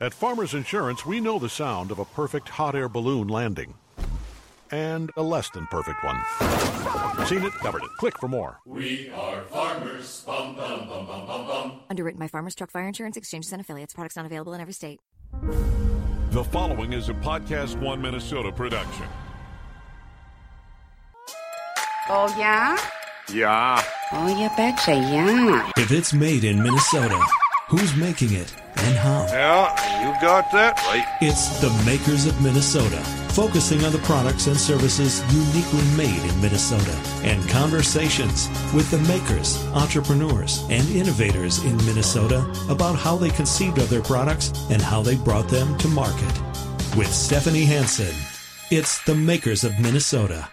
At Farmers Insurance, we know the sound of a perfect hot air balloon landing. And a less than perfect one. Seen it, covered it. Click for more. We are farmers. Bum, bum, bum, bum, bum, bum. Underwritten by Farmers Truck Fire Insurance Exchanges and Affiliates. Products not available in every state. The following is a Podcast One Minnesota production. Oh, yeah? Yeah. Oh, you betcha, yeah. If it's made in Minnesota, who's making it? And how? Yeah, you got that right. It's The Makers of Minnesota, focusing on the products and services uniquely made in Minnesota, and conversations with the makers, entrepreneurs, and innovators in Minnesota about how they conceived of their products and how they brought them to market. With Stephanie Hansen, it's The Makers of Minnesota.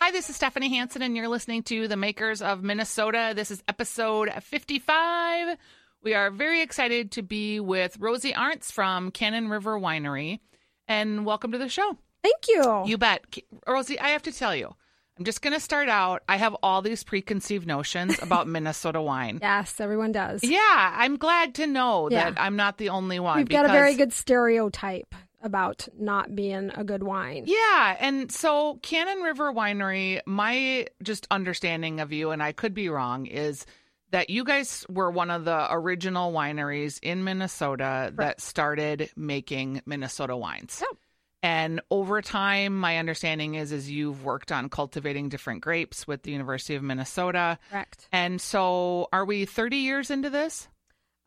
Hi, this is Stephanie Hansen, and you're listening to The Makers of Minnesota. This is episode 55. We are very excited to be with Rosie Arntz from Cannon River Winery, and welcome to the show. Thank you. You bet. Rosie, I have to tell you, I'm just going to start out. I have all these preconceived notions about Minnesota wine. Yes, everyone does. Yeah, I'm glad to know that I'm not the only one. We've got a very good stereotype about not being a good wine. Yeah, and so Cannon River Winery, my just understanding of you, and I could be wrong, is that you guys were one of the original wineries in Minnesota that started making Minnesota wines. Oh. And over time, my understanding is you've worked on cultivating different grapes with the University of Minnesota. Correct. And so are we 30 years into this?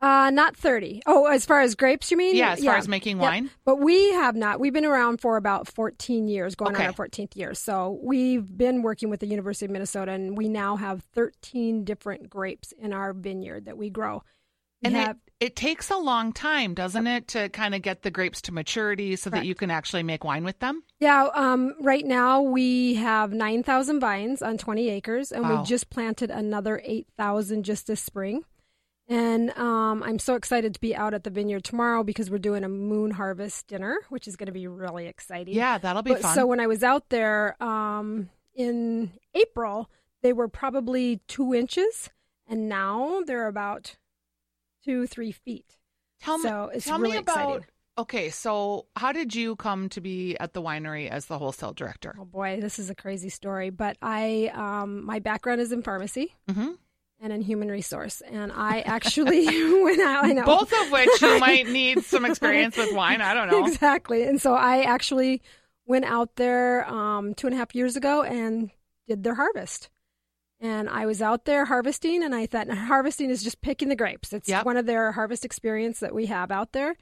Not 30. Oh, as far as grapes, you mean? Yeah, as far as making wine. Yeah. But we have not. We've been around for about 14 years, going on our 14th year. So we've been working with the University of Minnesota, and we now have 13 different grapes in our vineyard that we grow. And it takes a long time, doesn't it, to kind of get the grapes to maturity so that you can actually make wine with them? Yeah. Right now we have 9,000 vines on 20 acres, and we just planted another 8,000 just this spring. And I'm so excited to be out at the vineyard tomorrow because we're doing a moon harvest dinner, which is going to be really exciting. Yeah, that'll be fun. So when I was out there in April, they were probably 2 inches, and now they're about 2-3 feet. Tell me about. Okay, so how did you come to be at the winery as the wholesale director? Oh boy, this is a crazy story. But I, my background is in pharmacy. Mm-hmm. And in human resource. And I actually went out. I know. Both of which you might need some experience with wine. I don't know. Exactly. And so I actually went out there 2.5 years ago and did their harvest. And I was out there harvesting, and I thought harvesting is just picking the grapes. It's one of their harvest experience that we have out there.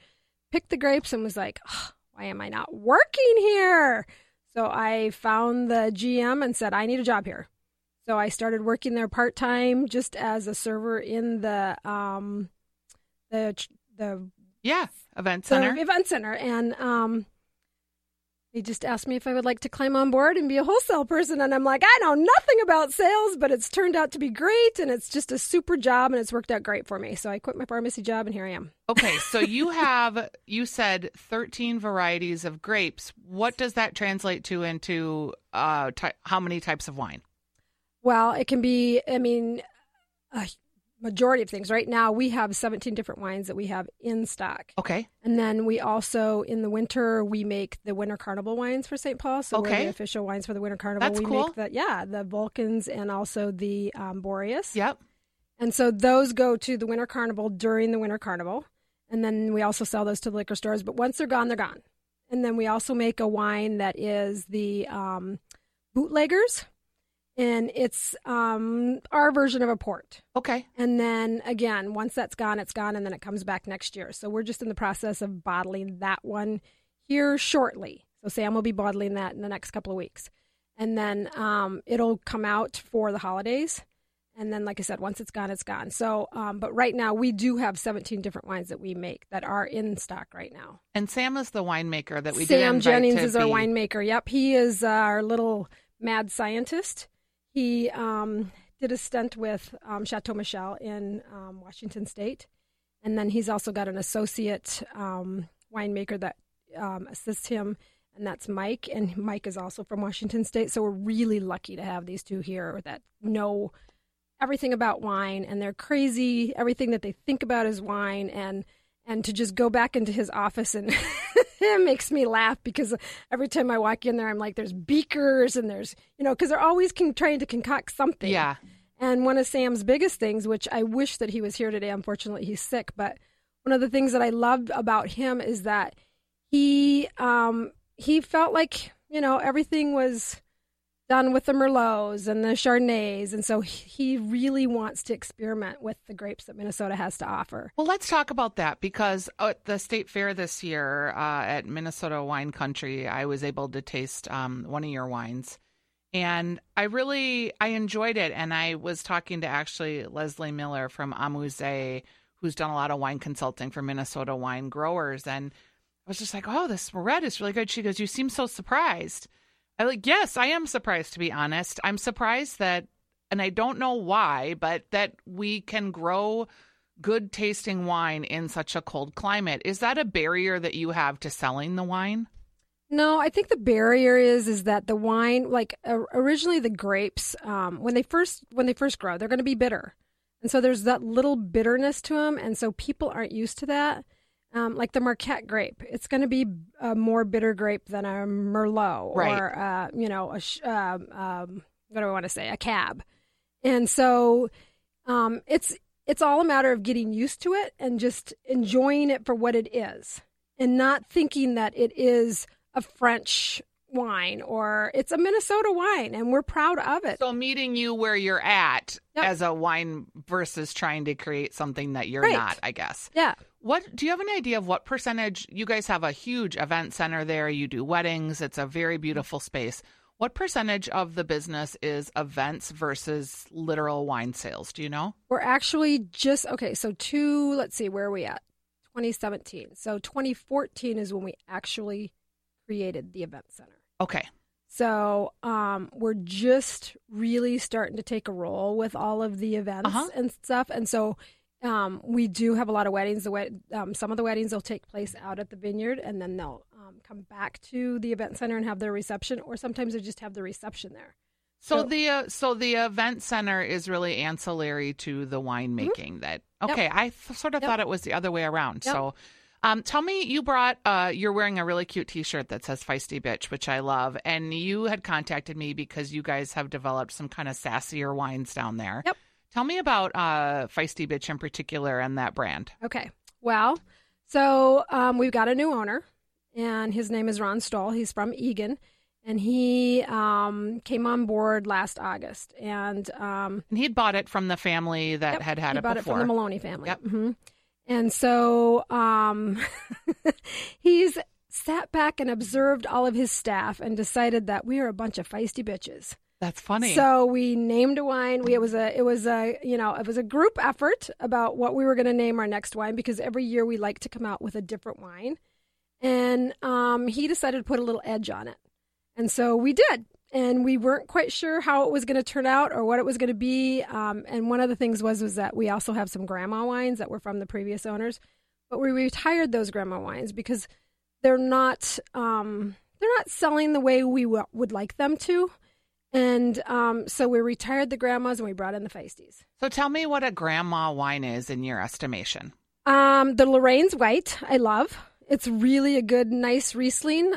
Picked the grapes and was like, oh, why am I not working here? So I found the GM and said, I need a job here. So I started working there part-time just as a server in the event center. And they just asked me if I would like to climb on board and be a wholesale person. And I'm like, I know nothing about sales, but it's turned out to be great. And it's just a super job, and it's worked out great for me. So I quit my pharmacy job, and here I am. Okay, so you have, you said 13 varieties of grapes. What does that translate to into how many types of wine? Well, it can be, I mean, a majority of things. Right now, we have 17 different wines that we have in stock. Okay. And then we also, in the winter, we make the Winter Carnival wines for St. Paul. So we're the official wines for the Winter Carnival. That's cool. Make the Vulcans and also the Boreas. Yep. And so those go to the Winter Carnival during the Winter Carnival. And then we also sell those to the liquor stores. But once they're gone, they're gone. And then we also make a wine that is the Bootleggers. And it's our version of a port. Okay. And then, again, once that's gone, it's gone, and then it comes back next year. So we're just in the process of bottling that one here shortly. So Sam will be bottling that in the next couple of weeks. And then it'll come out for the holidays. And then, like I said, once it's gone, it's gone. So, but right now, we do have 17 different wines that we make that are in stock right now. And Sam is the winemaker that we did invite. Sam Jennings is our winemaker. Yep, he is our little mad scientist. He did a stint with Chateau Michelle in Washington State. And then he's also got an associate winemaker that assists him, and that's Mike. And Mike is also from Washington State. So we're really lucky to have these two here that know everything about wine, and they're crazy. Everything that they think about is wine, and to just go back into his office and it makes me laugh because every time I walk in there, I'm like, there's beakers and there's, you know, because they're always trying to concoct something. Yeah. And one of Sam's biggest things, which I wish that he was here today, unfortunately he's sick, but one of the things that I loved about him is that he felt like, you know, everything was done with the Merlots and the Chardonnays. And so he really wants to experiment with the grapes that Minnesota has to offer. Well, let's talk about that, because at the state fair this year at Minnesota Wine Country, I was able to taste one of your wines. And I enjoyed it. And I was talking to actually Leslie Miller from Amuse, who's done a lot of wine consulting for Minnesota wine growers. And I was just like, oh, this red is really good. She goes, you seem so surprised. I'm like, yes, I am surprised, to be honest. I'm surprised that, and I don't know why, but that we can grow good tasting wine in such a cold climate. Is that a barrier that you have to selling the wine? No, I think the barrier is that the wine, like originally the grapes, when they first grow, they're going to be bitter. And so there's that little bitterness to them. And so people aren't used to that. Like the Marquette grape, it's going to be a more bitter grape than a Merlot, right, or, what do I want to say, a Cab. And so it's all a matter of getting used to it and just enjoying it for what it is and not thinking that it is a French wine or it's a Minnesota wine, and we're proud of it. So meeting you where you're at, yep, as a wine versus trying to create something that you're, right, not, I guess. Yeah. What do you have an idea of what percentage? You guys have a huge event center there. You do weddings. It's a very beautiful space. What percentage of the business is events versus literal wine sales? Do you know? We're actually just, okay, so let's see, where are we at? 2017. So 2014 is when we actually created the event center. Okay. So we're just really starting to take a roll with all of the events, uh-huh, and stuff. And so we do have a lot of weddings. Some of the weddings will take place out at the vineyard, and then they'll come back to the event center and have their reception, or sometimes they just have the reception there. So the event center is really ancillary to the winemaking. Mm-hmm. Yep. I thought it was the other way around. Yep. So. Tell me, you're wearing a really cute T-shirt that says Feisty Bitch, which I love. And you had contacted me because you guys have developed some kind of sassier wines down there. Yep. Tell me about Feisty Bitch in particular and that brand. Okay. Well, so we've got a new owner, and his name is Ron Stoll. He's from Egan, and he came on board last August. And he'd bought it from the family that, yep, had it before. He bought it from the Maloney family. Yep. Mm-hmm. And so he's sat back and observed all of his staff and decided that we are a bunch of feisty bitches. That's funny. So we named a wine. It was a group effort about what we were going to name our next wine, because every year we like to come out with a different wine. And he decided to put a little edge on it. And so we did. And we weren't quite sure how it was going to turn out or what it was going to be. And one of the things was that we also have some grandma wines that were from the previous owners. But we retired those grandma wines because they're not selling the way we would like them to. And so we retired the grandmas and we brought in the feisties. So tell me what a grandma wine is in your estimation. The Lorraine's White, I love. It's really a good, nice Riesling.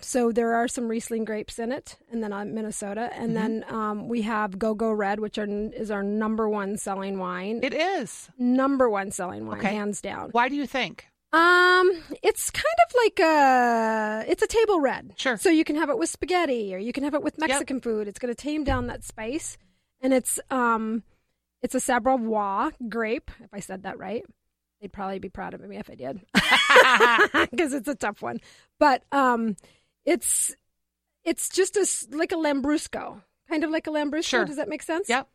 So there are some Riesling grapes in it, and then on Minnesota. And then we have Go Go Red, which is our number one selling wine. It is. Number one selling wine, okay, hands down. Why do you think? It's kind of like it's a table red. Sure. So you can have it with spaghetti, or you can have it with Mexican, yep, food. It's going to tame down that spice. And it's a Sabre Voix grape, if I said that right. They'd probably be proud of me if I did, because it's a tough one. But it's just like a Lambrusco, kind of like a Lambrusco. Sure. Does that make sense? Yep.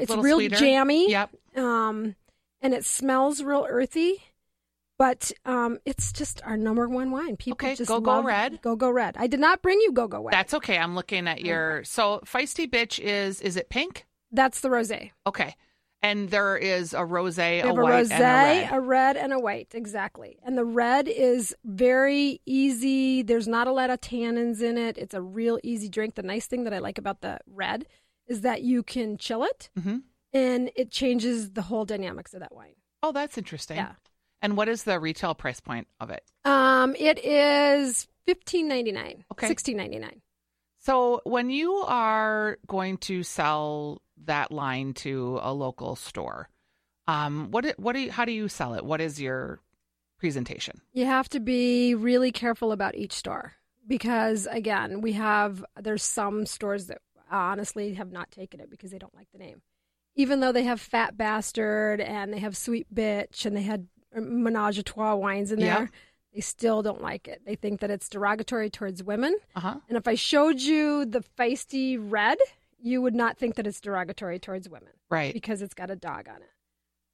It's real sweeter. Jammy. Yep. And it smells real earthy, but it's just our number one wine. People just love Go Go Red. Go Go Red. I did not bring you Go Go Red. That's okay. I'm looking at your. So Feisty Bitch is it pink? That's the rosé. Okay. And there is a rosé, a white, and a red. A red, and a white, exactly. And the red is very easy. There's not a lot of tannins in it. It's a real easy drink. The nice thing that I like about the red is that you can chill it, mm-hmm, and it changes the whole dynamics of that wine. Oh, that's interesting. Yeah. And what is the retail price point of it? It is $15.99. Okay. $16.99. So when you are going to sell that line to a local store, how do you sell it? What is your presentation? You have to be really careful about each store because, again, there's some stores that honestly have not taken it because they don't like the name. Even though they have Fat Bastard and they have Sweet Bitch and they had Menage a Trois wines in there, they still don't like it. They think that it's derogatory towards women. Uh-huh. And if I showed you the Feisty Red, you would not think that it's derogatory towards women. Right. Because it's got a dog on it.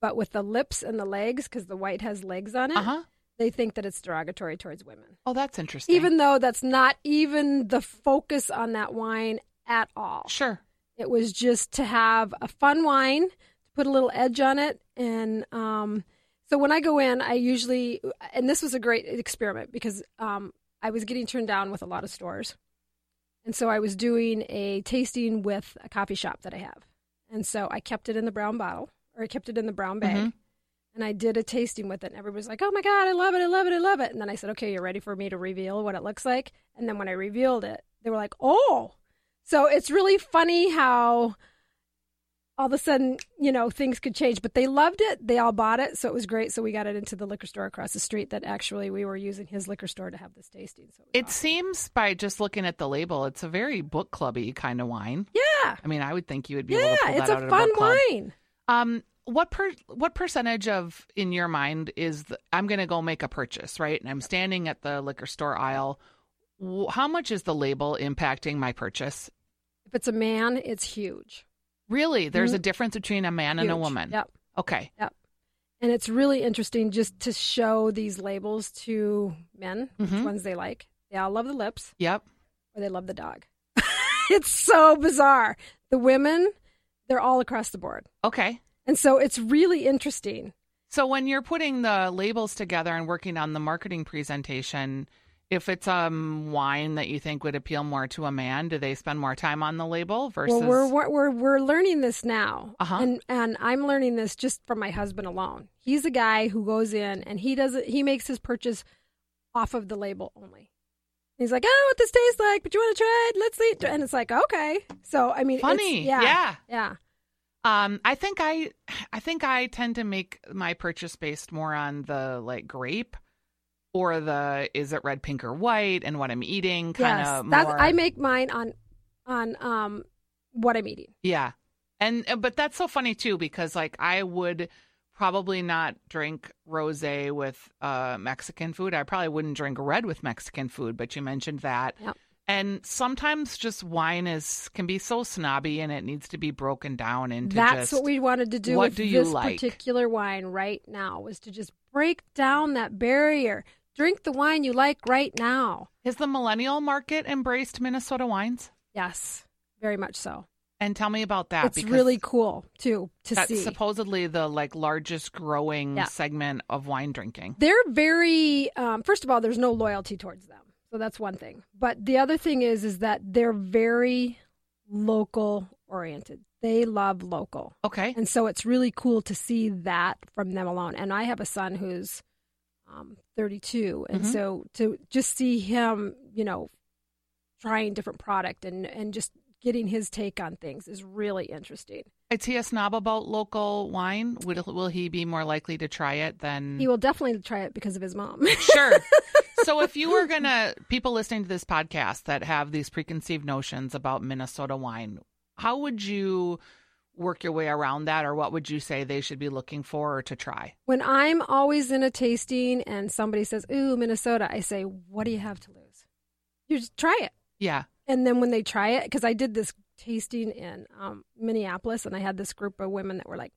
But with the lips and the legs, because the white has legs on it, they think that it's derogatory towards women. Oh, that's interesting. Even though that's not even the focus on that wine at all. Sure. It was just to have a fun wine, to put a little edge on it. And so when I go in, I usually, and this was a great experiment because I was getting turned down with a lot of stores. And so I was doing a tasting with a coffee shop that I have. And so I kept it in the brown bottle, or I kept it in the brown bag. Mm-hmm. And I did a tasting with it. And everybody was like, oh my God, I love it, I love it, I love it. And then I said, okay, you're ready for me to reveal what it looks like? And then when I revealed it, they were like, oh. So it's really funny how all of a sudden, things could change. But they loved it. They all bought it. So it was great. So we got it into the liquor store across the street that actually we were using his liquor store to have this tasting. So it seems by just looking at the label, it's a very book clubby kind of wine. Yeah. I mean, I would think you would be able to pull that out at a book club. Yeah, it's a fun wine. What percentage of, in your mind, is I'm going to go make a purchase, right? And I'm standing at the liquor store aisle. How much is the label impacting my purchase? If it's a man, it's huge. Really? There's a difference between a man and a woman? Yep. Okay. Yep. And it's really interesting just to show these labels to men, which ones they like. They all love the lips. Yep. Or they love the dog. It's so bizarre. The women, they're all across the board. Okay. And so it's really interesting. So when you're putting the labels together and working on the marketing presentation, if it's a wine that you think would appeal more to a man, do they spend more time on the label versus? Well, we're learning this now, and I'm learning this just from my husband alone. He's a guy who goes in and he makes his purchase off of the label only. He's like, I don't know what this tastes like, but you want to try it? Let's see. And it's like, okay. So I mean, funny, it's, yeah. I think I tend to make my purchase based more on the grape. Or is it red, pink, or white, and what I'm eating kind of more. I make mine on what I'm eating. Yeah. But that's so funny, too, because, I would probably not drink rosé with Mexican food. I probably wouldn't drink red with Mexican food, but you mentioned that. Yep. And sometimes just wine can be so snobby, and it needs to be broken down into that's what we wanted to do with this particular wine right now, was to just break down that barrier. Drink the wine you like right now. Has the millennial market embraced Minnesota wines? Yes, very much so. And tell me about that. It's really cool, too, to see. That's supposedly the largest growing segment of wine drinking. They're very, first of all, there's no loyalty towards them. So that's one thing. But the other thing is that they're very local oriented. They love local. Okay. And so it's really cool to see that from them alone. And I have a son who's 32. And so to just see him, trying different product and just getting his take on things is really interesting. Is he a snob about local wine? Will he be more likely to try it than... He will definitely try it because of his mom. Sure. So if you were going to... People listening to this podcast that have these preconceived notions about Minnesota wine... How would you work your way around that, or what would you say they should be looking for or to try? When I'm always in a tasting and somebody says, ooh, Minnesota, I say, what do you have to lose? You just try it. Yeah. And then when they try it, because I did this tasting in Minneapolis, and I had this group of women that were like,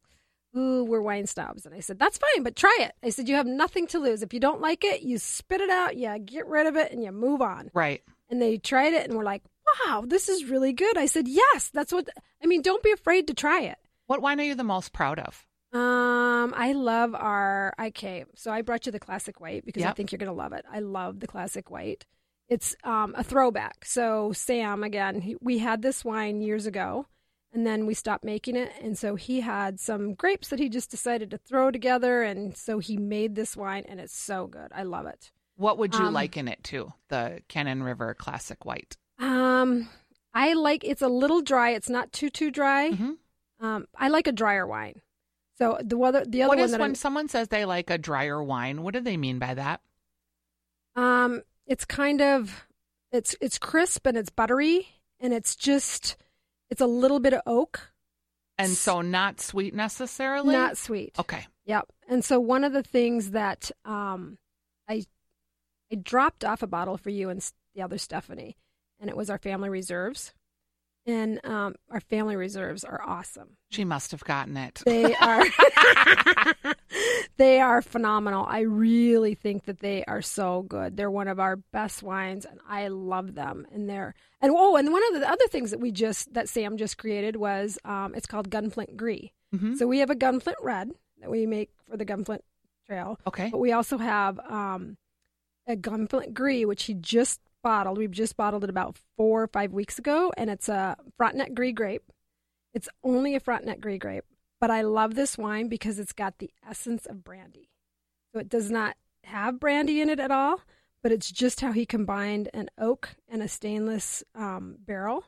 ooh, we're wine snobs. And I said, that's fine, but try it. I said, you have nothing to lose. If you don't like it, you spit it out, you get rid of it, and you move on. Right. And they tried it and were like, wow, this is really good. I said, yes, that's what, don't be afraid to try it. What wine are you the most proud of? I love our IK. So I brought you the Classic White because I think you're going to love it. I love the Classic White. It's a throwback. So Sam, again, we had this wine years ago, And then we stopped making it. And so he had some grapes that he just decided to throw together. And so he made this wine, and it's so good. I love it. What would you liken it to, the Cannon River Classic White? I like, it's a little dry. It's not too dry. Mm-hmm. I like a drier wine. So the other one that when someone says they like a drier wine, what do they mean by that? It's kind of, it's crisp and it's buttery and it's just, it's a little bit of oak. And so not sweet necessarily? Not sweet. Okay. Yep. And so one of the things that I dropped off a bottle for you and the other Stephanie, and it was our family reserves. And our family reserves are awesome. She must have gotten it. They are they are phenomenal. I really think that they are so good. They're one of our best wines, and I love them. And and one of the other things that Sam just created was it's called Gunflint Gris. Mm-hmm. So we have a Gunflint Red that we make for the Gunflint Trail. Okay, but we also have a Gunflint Gris, which he just bottled. We've just bottled it about 4 or 5 weeks ago, and it's a Frontenac Gris grape. It's only a Frontenac Gris grape, but I love this wine because it's got the essence of brandy. So it does not have brandy in it at all, but it's just how he combined an oak and a stainless barrel,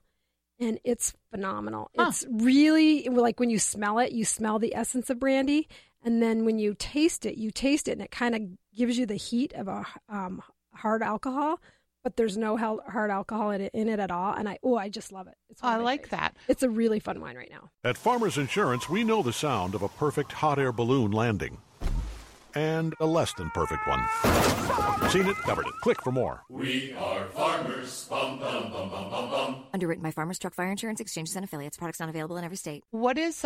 and it's phenomenal. Huh. It's really, like, when you smell it, you smell the essence of brandy, and then when you taste it, and it kind of gives you the heat of a hard alcohol. But there's no hard alcohol in it at all. And I just love it. It's I like that. It's a really fun wine right now. At Farmers Insurance, we know the sound of a perfect hot air balloon landing. And a less than perfect one. Seen it, covered it. Click for more. We are farmers. Bum, bum, bum, bum, bum, bum. Underwritten by Farmers Truck Fire Insurance Exchanges and Affiliates. Products not available in every state. Where is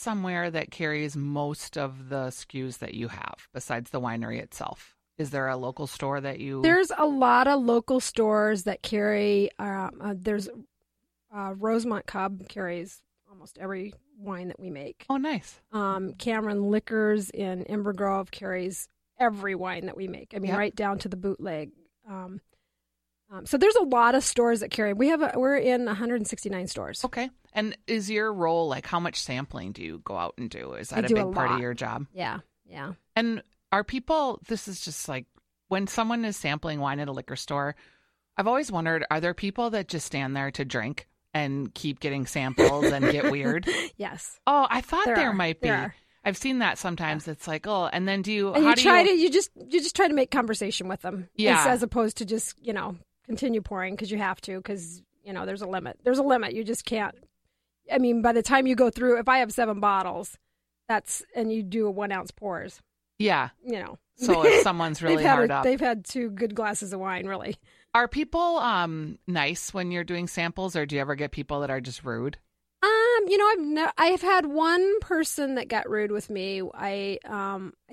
somewhere that carries most of the SKUs that you have besides the winery itself? Is there a local store that you... There's a lot of local stores that carry... Rosemont Cub carries almost every wine that we make. Oh, nice. Cameron Liquors in Ember Grove carries every wine that we make. I mean, right down to the bootleg. So there's a lot of stores that carry... We're in 169 stores. Okay. And is your role, like, how much sampling do you go out and do? Is that a big part of your job? Yeah, yeah. And... Are people, this is just like, when someone is sampling wine at a liquor store, I've always wondered, are there people that just stand there to drink and keep getting samples and get weird? Yes. Oh, I thought there might be. I've seen that sometimes. Yeah. It's like, oh, and then you just try to make conversation with them. Yeah. As opposed to just, continue pouring because you have to, because, there's a limit. There's a limit. You just can't. I mean, by the time you go through, if I have 7 bottles, and you do a 1 ounce pours. Yeah. So if someone's really hard up. They've had 2 good glasses of wine, really. Are people nice when you're doing samples, or do you ever get people that are just rude? I've had one person that got rude with me. I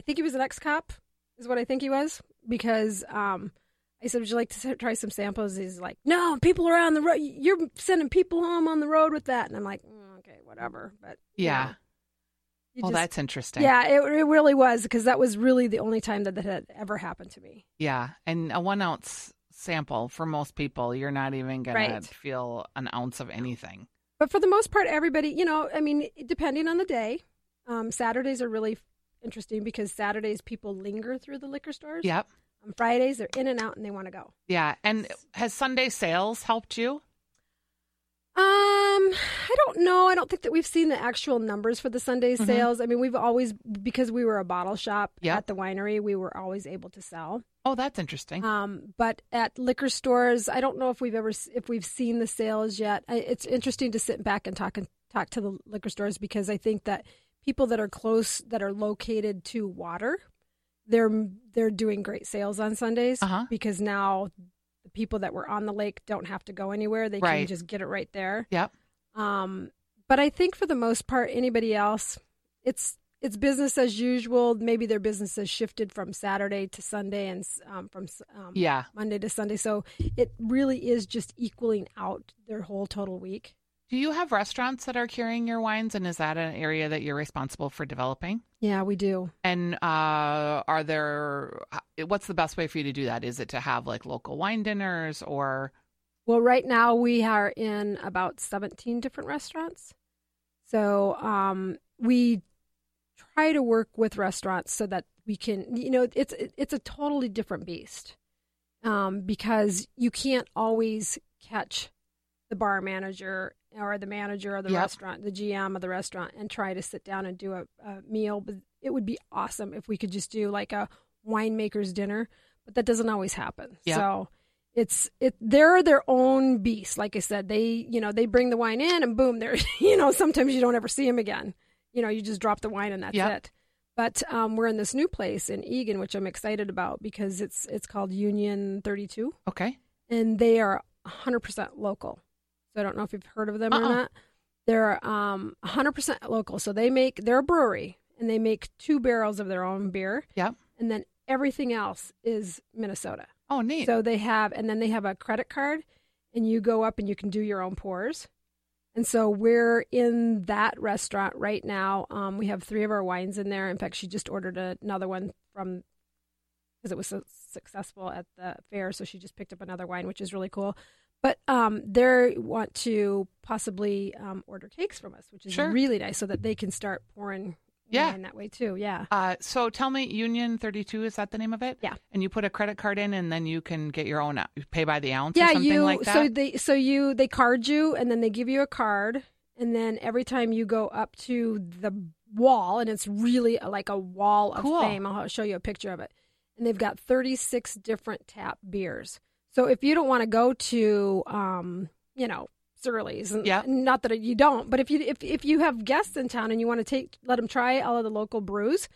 think he was an ex-cop, is what I think he was, because I said, would you like to try some samples? He's like, no, people are on the road. You're sending people home on the road with that. And I'm like, okay, whatever. But yeah. That's interesting. Yeah, it really was, because that was really the only time that had ever happened to me. Yeah, and a 1 ounce sample for most people, you're not even going to feel an ounce of anything. But for the most part, everybody, depending on the day, Saturdays are really interesting because Saturdays people linger through the liquor stores. Yep. On Fridays, they're in and out and they want to go. Yeah, and has Sunday sales helped you? I don't know. I don't think that we've seen the actual numbers for the Sunday sales. Mm-hmm. I mean, because we were a bottle shop at the winery, we were always able to sell. Oh, that's interesting. But at liquor stores, I don't know if we've seen the sales yet. It's interesting to sit back and talk to the liquor stores, because I think that people that are close, that are located to water, they're doing great sales on Sundays because now the people that were on the lake don't have to go anywhere. They can just get it right there. Yep. But I think for the most part, anybody else, it's business as usual. Maybe their business has shifted from Saturday to Sunday and from Monday to Sunday. So it really is just equaling out their whole total week. Do you have restaurants that are carrying your wines, and is that an area that you're responsible for developing? Yeah, we do. And what's the best way for you to do that? Is it to have like local wine dinners or Well, right now we are in about 17 different restaurants. So we try to work with restaurants so that we can, you know, it's a totally different beast because you can't always catch the bar manager of the yep. restaurant, the GM of the restaurant, and try to sit down and do a meal. But it would be awesome if we could just do like a winemaker's dinner, but that doesn't always happen. Yep. So they're their own beast. Like I said, they bring the wine in and boom, they're, sometimes you don't ever see them again. You just drop the wine and that's yep. it. But we're in this new place in Egan, which I'm excited about because it's called Union 32. Okay. And they are 100% local. So I don't know if you've heard of them or not. They're 100% local. So they're a brewery and they make 2 barrels of their own beer. Yep. And then everything else is Minnesota. Oh, neat. So they have a credit card and you go up and you can do your own pours. And so we're in that restaurant right now. We have 3 of our wines in there. In fact, she just ordered another one because it was so successful at the fair. So she just picked up another wine, which is really cool. But they want to possibly order cakes from us, which is sure. really nice so that they can start pouring yeah. wine that way too. Yeah. So tell me, Union 32, is that the name of it? Yeah. And you put a credit card in and then you can get your own, pay by the ounce yeah, or something like that? Yeah, they card you and then they give you a card. And then every time you go up to the wall, and it's really like a wall of cool. fame. I'll show you a picture of it. And they've got 36 different tap beers. So if you don't want to go to, Surly's, and yep. not that you don't, but if you have guests in town and you want to let them try all of the local brews,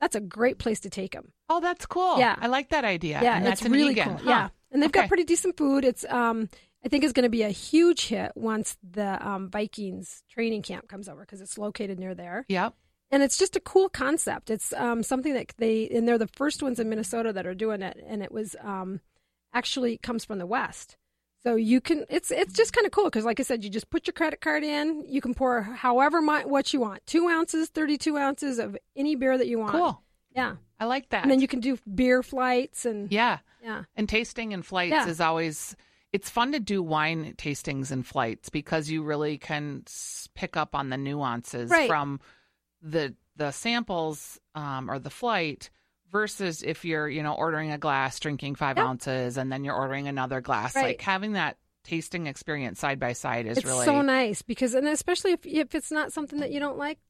that's a great place to take them. Oh, that's cool. Yeah. I like that idea. Yeah, and that's really Egan. Cool. Huh. Yeah. And they've got pretty decent food. It's, I think it's going to be a huge hit once the Vikings training camp comes over because it's located near there. Yep. And it's just a cool concept. It's something that and they're the first ones in Minnesota that are doing it. And it was... actually comes from the West. So you can, it's just kind of cool because like I said, you just put your credit card in, you can pour however much what you want, 2 ounces, 32 ounces of any beer that you want. Cool. Yeah. I like that. And then you can do beer flights and. Yeah. Yeah. And tasting and flights yeah. is always, it's fun to do wine tastings and flights because you really can pick up on the nuances right. from the samples or the flight. Versus if you're, ordering a glass, drinking 5 yep. ounces, and then you're ordering another glass. Right. Like having that tasting experience side by side is really so nice because, and especially if it's not something that you don't like,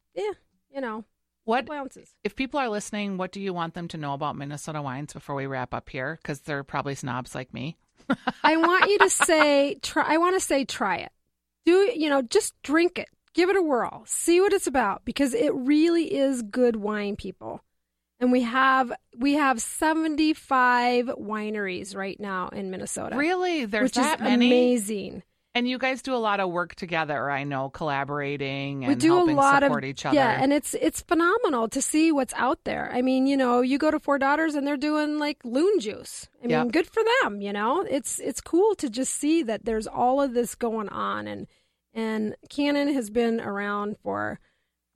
what ounces. If people are listening, what do you want them to know about Minnesota wines before we wrap up here? Because they're probably snobs like me. I want you to say try it. Do just drink it, give it a whirl, see what it's about because it really is good wine, people. And we have 75 wineries right now in Minnesota. Really? There's that many? Which is amazing. And you guys do a lot of work together, I know, collaborating and helping support each other. Yeah, and it's phenomenal to see what's out there. I mean, you go to Four Daughters and they're doing like loon juice. I mean, good for them, It's cool to just see that there's all of this going on. And Cannon has been around for...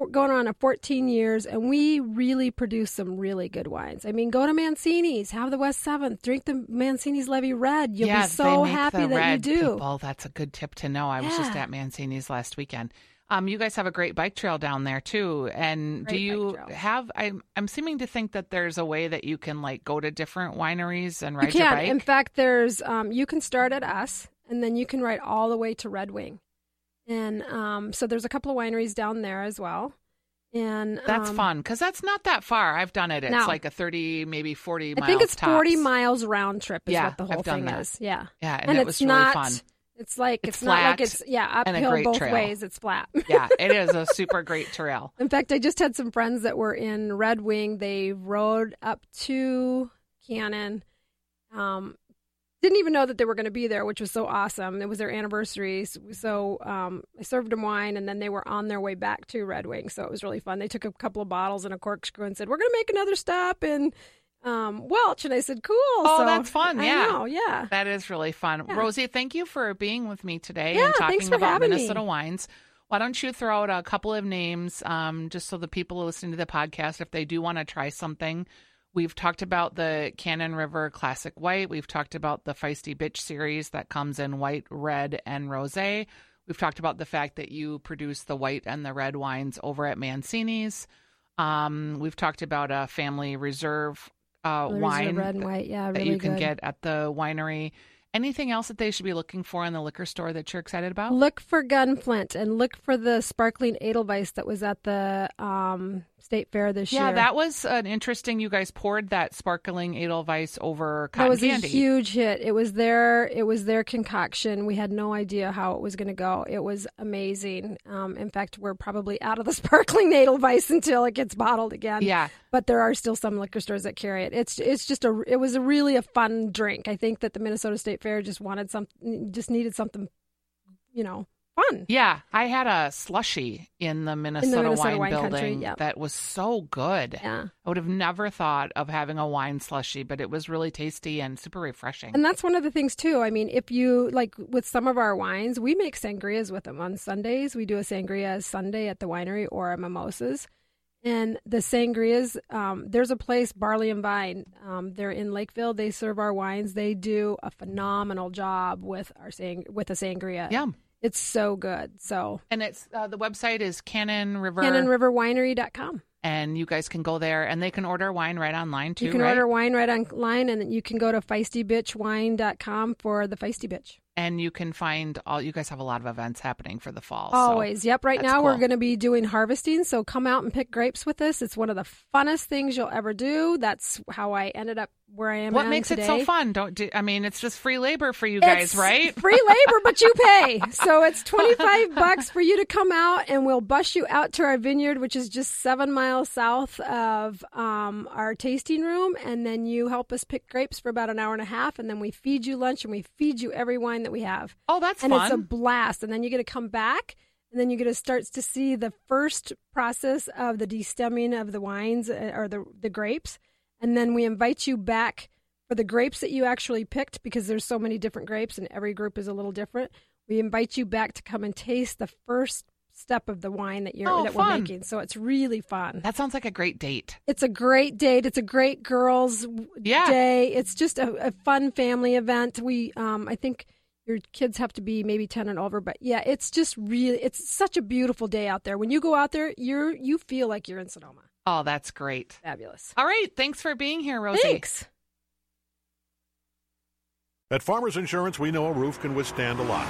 We're going on 14 years, and we really produce some really good wines. I mean, go to Mancini's, have the West 7th, drink the Mancini's Levy Red. You'll be so happy that you do. People. That's a good tip to know. I was just at Mancini's last weekend. You guys have a great bike trail down there, too. And do you have, I'm seeming to think that there's a way that you can, like, go to different wineries and ride your bike? In fact, there's, you can start at us, and then you can ride all the way to Red Wing. And so there's a couple of wineries down there as well. And that's fun because that's not that far. I've done it. It's like a 30, maybe 40 miles. I think it's tops. 40 miles round trip is what the whole thing is. Yeah. Yeah. And it was really fun. It's like, it's flat, not like it's, uphill both ways. It's flat. Yeah. It is a super great trail. In fact, I just had some friends that were in Red Wing. They rode up to Cannon. Didn't even know that they were going to be there, which was so awesome. It was their anniversary. So I served them wine, and then they were on their way back to Red Wing. So it was really fun. They took a couple of bottles and a corkscrew and said, we're going to make another stop in Welch. And I said, cool. Oh, so that's fun. Yeah. I know, yeah. That is really fun. Yeah. Rosie, thank you for being with me today and talking about Minnesota wines. Why don't you throw out a couple of names just so the people listening to the podcast, if they do want to try something, We've talked about the Cannon River Classic White. We've talked about the Feisty Bitch series that comes in white, red, and rosé. We've talked about the fact that you produce the white and the red wines over at Mancini's. We've talked about a family reserve wine red and white, yeah, really that you can good. Get at the winery. Anything else that they should be looking for in the liquor store that you're excited about? Look for Gunflint and look for the sparkling Edelweiss that was at the state fair this year. Yeah, that was an interesting. You guys poured that sparkling Edelweiss over cotton candy. That was a huge hit. It was their concoction. We had no idea how it was going to go. It was amazing. In fact, we're probably out of the sparkling Edelweiss until it gets bottled again. Yeah, but there are still some liquor stores that carry it. It was really a fun drink. I think that the Minnesota State Fair just needed something, you know, fun. Yeah, I had a slushy in the Minnesota Wine Building yeah. that was so good. Yeah. I would have never thought of having a wine slushy, but it was really tasty and super refreshing. And that's one of the things too. I mean, if you like with some of our wines, we make sangrias with them on Sundays. We do a sangria Sunday at the winery or a mimosas. And the sangrias, there's a place, Barley and Vine. They're in Lakeville. They serve our wines. They do a phenomenal job with a sangria. Yeah, it's so good. So, and it's the website is CannonRiverWinery.com. And you guys can go there, and they can order wine right online too. You can order wine right online, and you can go to feistybitchwine.com for the Feisty Bitch. And you can find all, you guys have a lot of events happening for the fall. Always. So yep. Right now We're going to be doing harvesting. So come out and pick grapes with us. It's one of the funnest things you'll ever do. That's how I ended up where I am today. What makes it so fun? It's just free labor for you guys, right? Free labor, but you pay. So it's $25 for you to come out, and we'll bus you out to our vineyard, which is just 7 miles south of our tasting room. And then you help us pick grapes for about an hour and a half. And then we feed you lunch and we feed you every wine that we have. Oh, that's fun. And it's a blast. And then you get to come back, and then you get to start to see the first process of the destemming of the wines or the grapes. And then we invite you back for the grapes that you actually picked, because there's so many different grapes and every group is a little different. We invite you back to come and taste the first step of the wine that we're making. So it's really fun. That sounds like a great date. It's a great date. It's a great girls' day. It's just a fun family event. We I think your kids have to be maybe 10 and over, but yeah, it's just really, it's such a beautiful day out there. When you go out there, you feel like you're in Sonoma. Oh, that's great. Fabulous. All right. Thanks for being here, Rosie. Thanks. At Farmers Insurance, we know a roof can withstand a lot.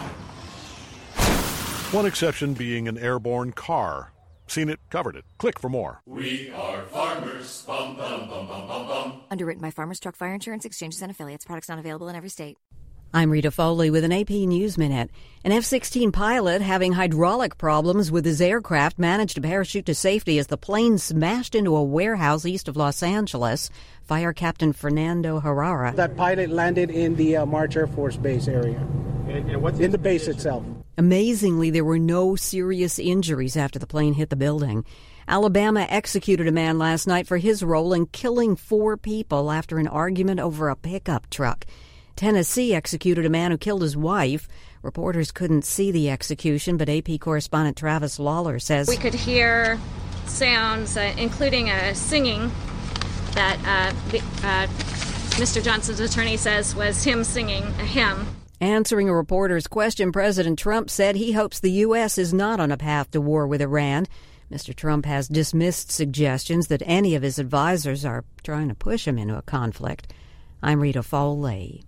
One exception being an airborne car. Seen it, covered it. Click for more. We are farmers. Bum, bum, bum, bum, bum, bum. Underwritten by Farmers Truck Fire Insurance Exchanges and Affiliates. Products not available in every state. I'm Rita Foley with an AP News Minute. An F-16 pilot having hydraulic problems with his aircraft managed to parachute to safety as the plane smashed into a warehouse east of Los Angeles. Fire Captain Fernando Herrera. That pilot landed in the March Air Force Base area, and what's in the base itself. Amazingly, there were no serious injuries after the plane hit the building. Alabama executed a man last night for his role in killing 4 people after an argument over a pickup truck. Tennessee executed a man who killed his wife. Reporters couldn't see the execution, but AP correspondent Travis Lawler says we could hear sounds, including singing that Mr. Johnson's attorney says was him singing a hymn. Answering a reporter's question, President Trump said he hopes the U.S. is not on a path to war with Iran. Mr. Trump has dismissed suggestions that any of his advisors are trying to push him into a conflict. I'm Rita Foley.